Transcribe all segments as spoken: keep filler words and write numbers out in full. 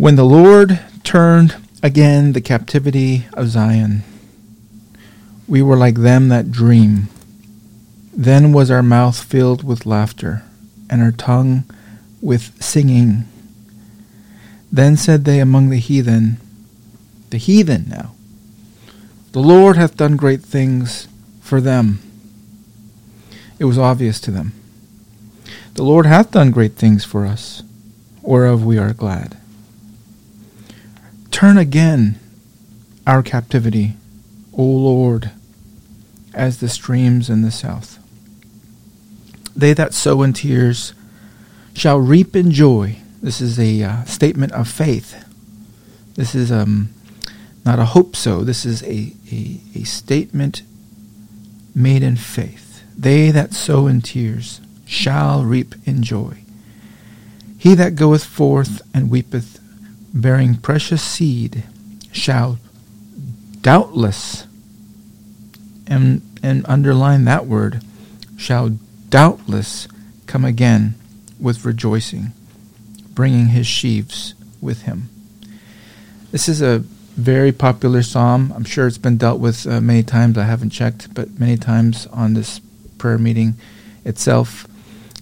When the Lord turned again the captivity of Zion, we were like them that dream. Then was our mouth filled with laughter, and our tongue with singing. Then said they among the heathen, the heathen now, the Lord hath done great things for them. It was obvious to them. The Lord hath done great things for us, whereof we are glad. Turn again our captivity, O Lord, as the streams in the south. They that sow in tears shall reap in joy. This is a uh, statement of faith. This is um, not a hope so. This is a, a, a statement made in faith. They that sow in tears shall reap in joy. He that goeth forth and weepeth, bearing precious seed, shall doubtless, and, and underline that word, shall doubtless come again with rejoicing, bringing his sheaves with him. This is a very popular psalm. I'm sure it's been dealt with uh, many times. I haven't checked, but many times on this prayer meeting itself.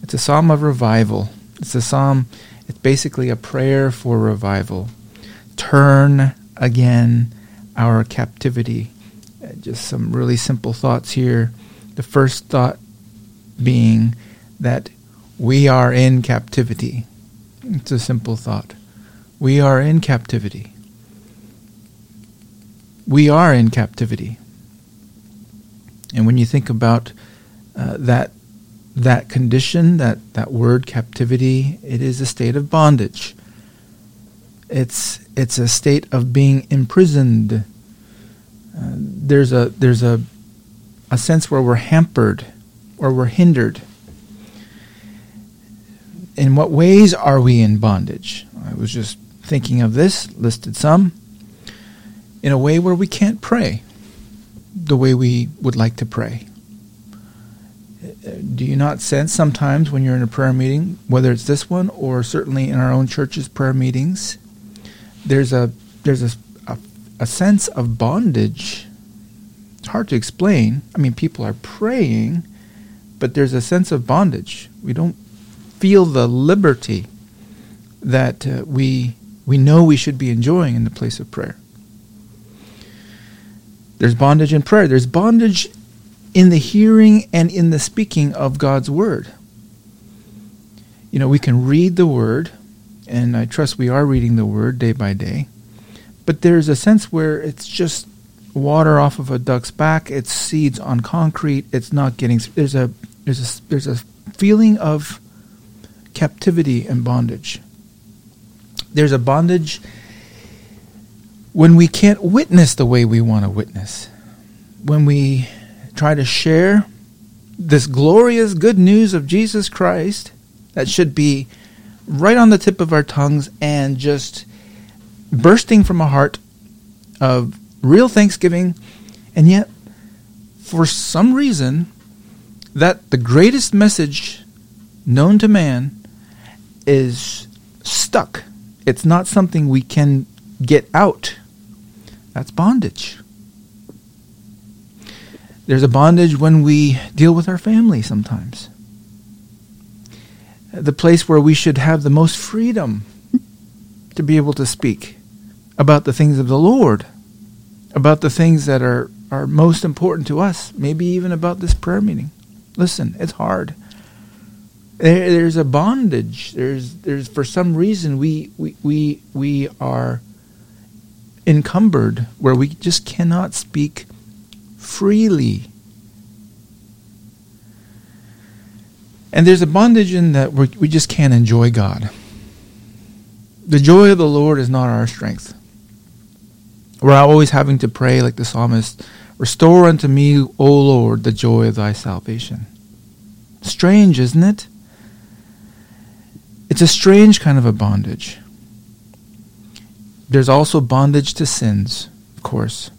It's a psalm of revival. It's a psalm, it's basically a prayer for revival. Turn again our captivity. Uh, just some really simple thoughts here. The first thought being that we are in captivity. It's a simple thought. We are in captivity. We are in captivity. And when you think about uh, that that condition, that, that word captivity, it is a state of bondage. It's it's a state of being imprisoned. Uh, there's a there's a a sense where we're hampered or we're hindered. In what ways are we in bondage? I was just thinking of this, listed some. In a way where we can't pray the way we would like to pray. Do you not sense sometimes when you're in a prayer meeting, whether it's this one or certainly in our own church's prayer meetings, there's a there's a, a, a sense of bondage. It's hard to explain. I mean, people are praying, but there's a sense of bondage. We don't feel the liberty that uh, we we know we should be enjoying in the place of prayer. There's bondage in prayer. There's bondage in the hearing and in the speaking of God's word. You know, we can read the word, and I trust we are reading the word day by day, but there's a sense where it's just water off of a duck's back, it's seeds on concrete, it's not getting... There's a there's a, there's a feeling of captivity and bondage. There's a bondage when we can't witness the way we want to witness. When we try to share this glorious good news of Jesus Christ that should be right on the tip of our tongues and just bursting from a heart of real thanksgiving, and yet for some reason that the greatest message known to man is stuck. It's not something we can get out. That's bondage. There's a bondage when we deal with our family sometimes. The place where we should have the most freedom to be able to speak about the things of the Lord, about the things that are, are most important to us, maybe even about this prayer meeting. Listen, it's hard. There's a bondage. There's there's for some reason we we, we we are encumbered where we just cannot speak freely. And there's a bondage in that we we just can't enjoy God. The joy of the Lord is not our strength. We're always having to pray like the psalmist, "Restore unto me, O Lord, the joy of thy salvation." Strange, isn't it? It's a strange kind of a bondage. There's also bondage to sins, of course.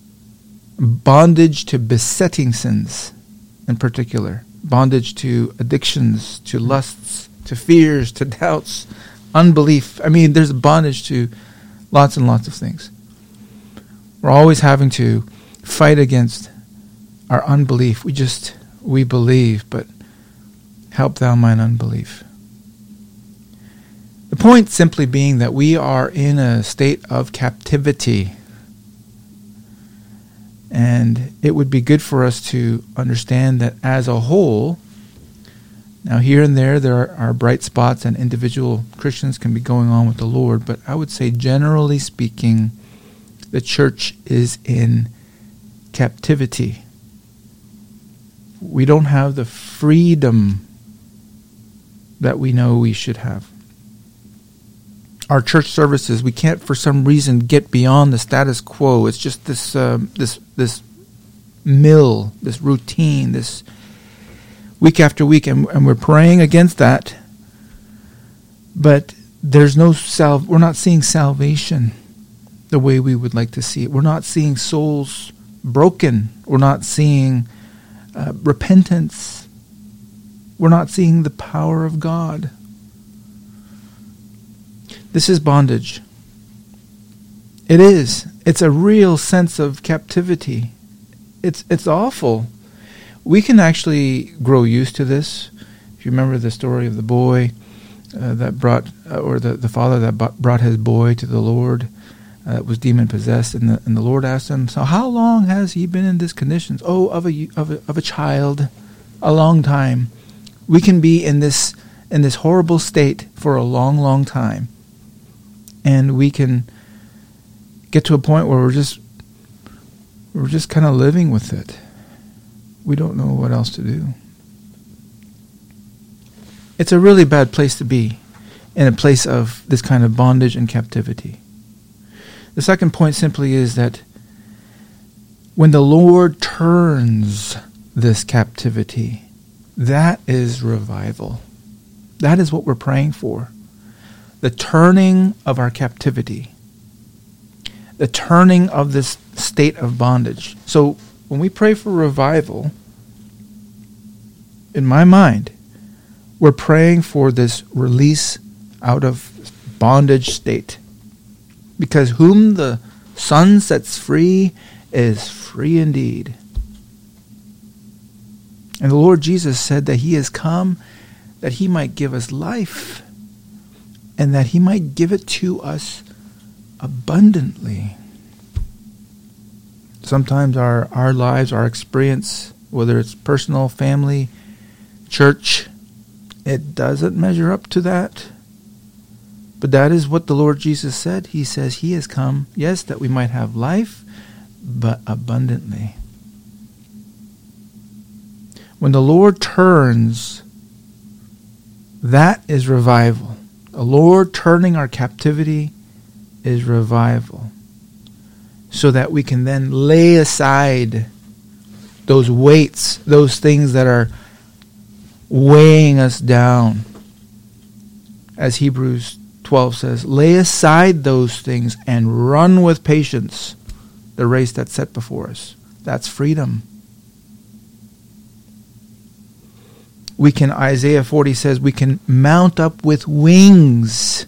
Bondage to besetting sins in particular. Bondage to addictions, to lusts, to fears, to doubts, unbelief. I mean, there's bondage to Lots and lots of things. We're always having to fight against our unbelief. We just, we believe, but help thou mine unbelief. The point simply being that we are in a state of captivity. And it would be good for us to understand that as a whole, now here and there, there are bright spots and individual Christians can be going on with the Lord, but I would say generally speaking, the church is in captivity. We don't have the freedom that we know we should have. Our church services, we can't for some reason get beyond the status quo. It's just this uh, this this mill, this routine, this week after week, and, and we're praying against that. But there's no sal- we're not seeing salvation the way we would like to see it. We're not seeing souls broken. We're not seeing uh, repentance. We're not seeing the power of God. This is bondage. It is. It's a real sense of captivity. It's it's awful. We can actually grow used to this. If you remember the story of the boy uh, that brought, uh, or the, the father that b- brought his boy to the Lord, uh, was demon possessed, and the and the Lord asked him, "So how long has he been in this condition?" "Oh, of a of a, of a child, a long time." We can be in this in this horrible state for a long, long time. And we can get to a point where we're just we're just kind of living with it. We don't know what else to do. It's a really bad place to be, in a place of this kind of bondage and captivity. The second point simply is that when the Lord turns this captivity, that is revival. That is what we're praying for. The turning of our captivity, the turning of this state of bondage. So when we pray for revival, in my mind, we're praying for this release out of bondage state. Because whom the Son sets free is free indeed. And the Lord Jesus said that he has come that he might give us life, and that he might give it to us abundantly. Sometimes our, our lives, our experience, whether it's personal, family, church, it doesn't measure up to that. But that is what the Lord Jesus said. He says he has come, yes, that we might have life, but abundantly. When the Lord turns, that is revival. The Lord turning our captivity is revival, so that we can then lay aside those weights, those things that are weighing us down. As Hebrews twelve says, lay aside those things and run with patience the race that's set before us. That's freedom. We can, Isaiah forty says, we can mount up with wings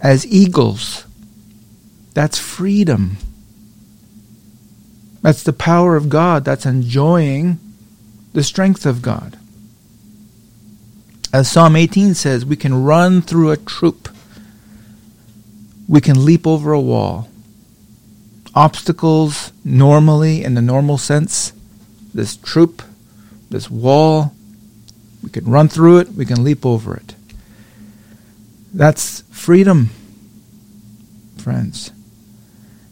as eagles. That's freedom. That's the power of God. That's enjoying the strength of God. As Psalm eighteen says, we can run through a troop. We can leap over a wall. Obstacles, normally, in the normal sense, this troop, this wall, we can run through it, we can leap over it. That's freedom, friends.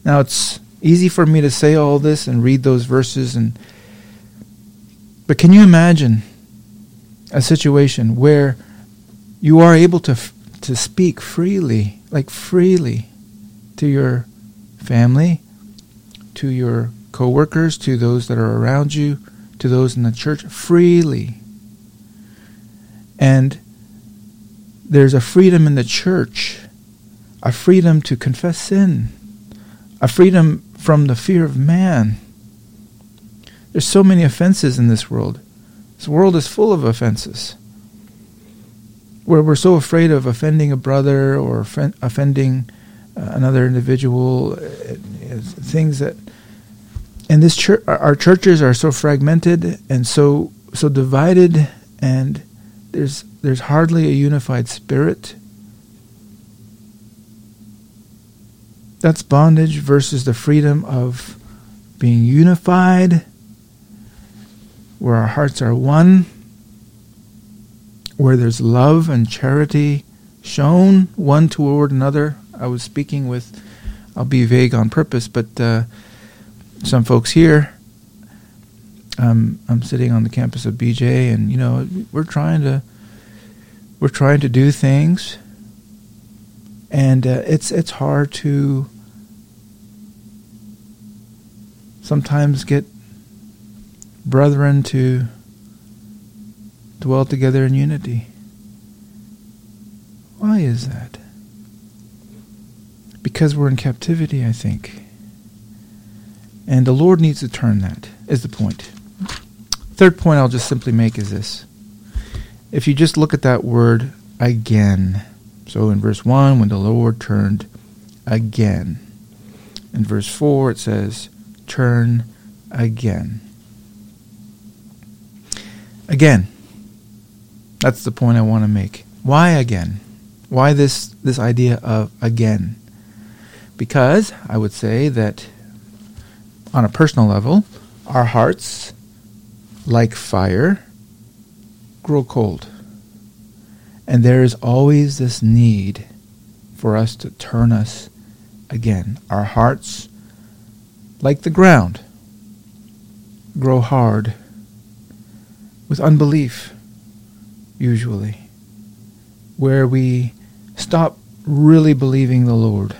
Now, it's easy for me to say all this and read those verses, and but can you imagine a situation where you are able to f- to speak freely, like freely, to your family, to your co-workers, to those that are around you, to those in the church, freely. And there's a freedom in the church, a freedom to confess sin, a freedom from the fear of man. There's so many offenses in this world. This world is full of offenses, where we're so afraid of offending a brother or offending uh, another individual, uh, things that, and this church, our churches are so fragmented and so so divided, and there's there's hardly a unified spirit. That's bondage versus the freedom of being unified, where our hearts are one, where there's love and charity shown one toward another. I was speaking with, I'll be vague on purpose, but uh, some folks here, um, I'm sitting on the campus of B J, and you know we're trying to we're trying to do things, and uh, it's it's hard to sometimes get brethren to dwell together in unity. Why is that? Because we're in captivity, I think. And the Lord needs to turn that, is the point. Third point I'll just simply make is this. If you just look at that word again. So in verse one, when the Lord turned again. In verse four, it says, turn again. Again. That's the point I want to make. Why again? Why this, this idea of again? Because I would say that on a personal level, our hearts, like fire, grow cold. And there is always this need for us to turn us again. Our hearts, like the ground, grow hard with unbelief, usually, where we stop really believing the Lord.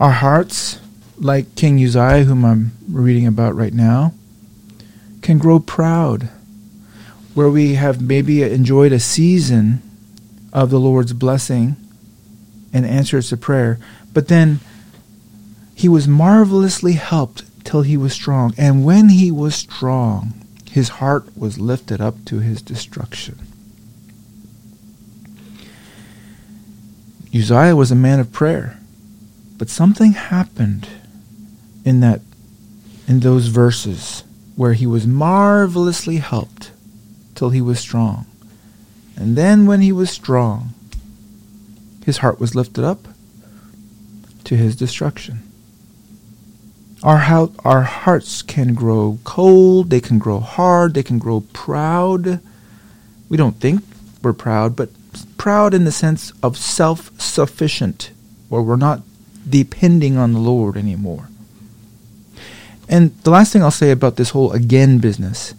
Our hearts, like King Uzziah, whom I'm reading about right now, can grow proud, where we have maybe enjoyed a season of the Lord's blessing and answers to prayer, but then he was marvelously helped till he was strong, and when he was strong, his heart was lifted up to his destruction. Uzziah was a man of prayer, but something happened in that, in those verses where he was marvelously helped till he was strong. And then when he was strong, his heart was lifted up to his destruction. Our, how, our hearts can grow cold, they can grow hard, they can grow proud. We don't think we're proud, but proud in the sense of self-sufficient, where we're not depending on the Lord anymore. And the last thing I'll say about this whole again business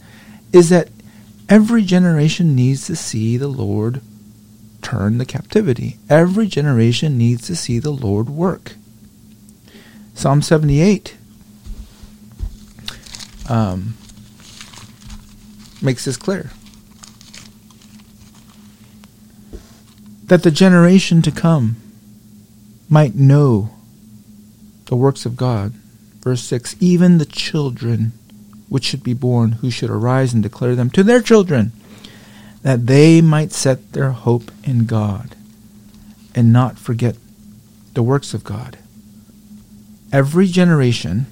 is that every generation needs to see the Lord turn the captivity. Every generation needs to see the Lord work. Psalm seventy-eight Um, makes this clear, that the generation to come might know the works of God. Verse six, even the children which should be born, who should arise and declare them to their children, that they might set their hope in God and not forget the works of God. Every generation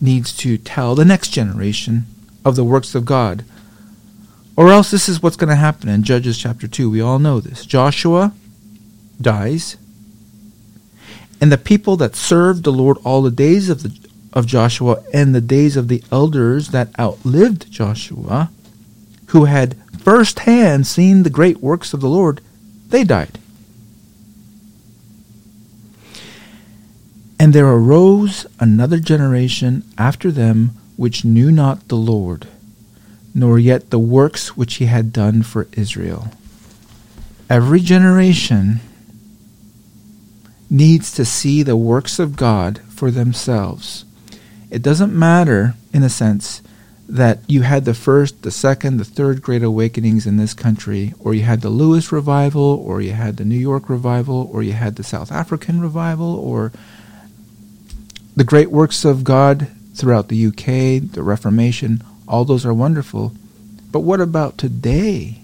needs to tell the next generation of the works of God. Or else this is what's going to happen in Judges chapter two. We all know this. Joshua dies, and the people that served the Lord all the days of, the, of Joshua and the days of the elders that outlived Joshua, who had firsthand seen the great works of the Lord, they died. And there arose another generation after them which knew not the Lord, nor yet the works which he had done for Israel. Every generation needs to see the works of God for themselves. It doesn't matter, in a sense, that you had the first, the second, the third great awakenings in this country, or you had the Lewis Revival, or you had the New York Revival, or you had the South African Revival, or the great works of God throughout the U K, the Reformation. All those are wonderful. But what about today?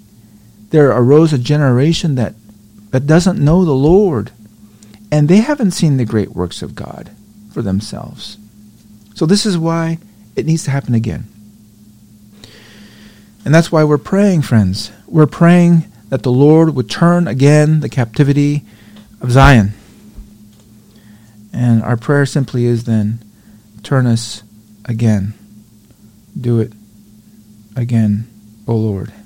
There arose a generation that that doesn't know the Lord, and they haven't seen the great works of God for themselves. So this is why it needs to happen again. And that's why we're praying, friends. We're praying that the Lord would turn again the captivity of Zion. And our prayer simply is then, turn us again. Do it again, O Lord.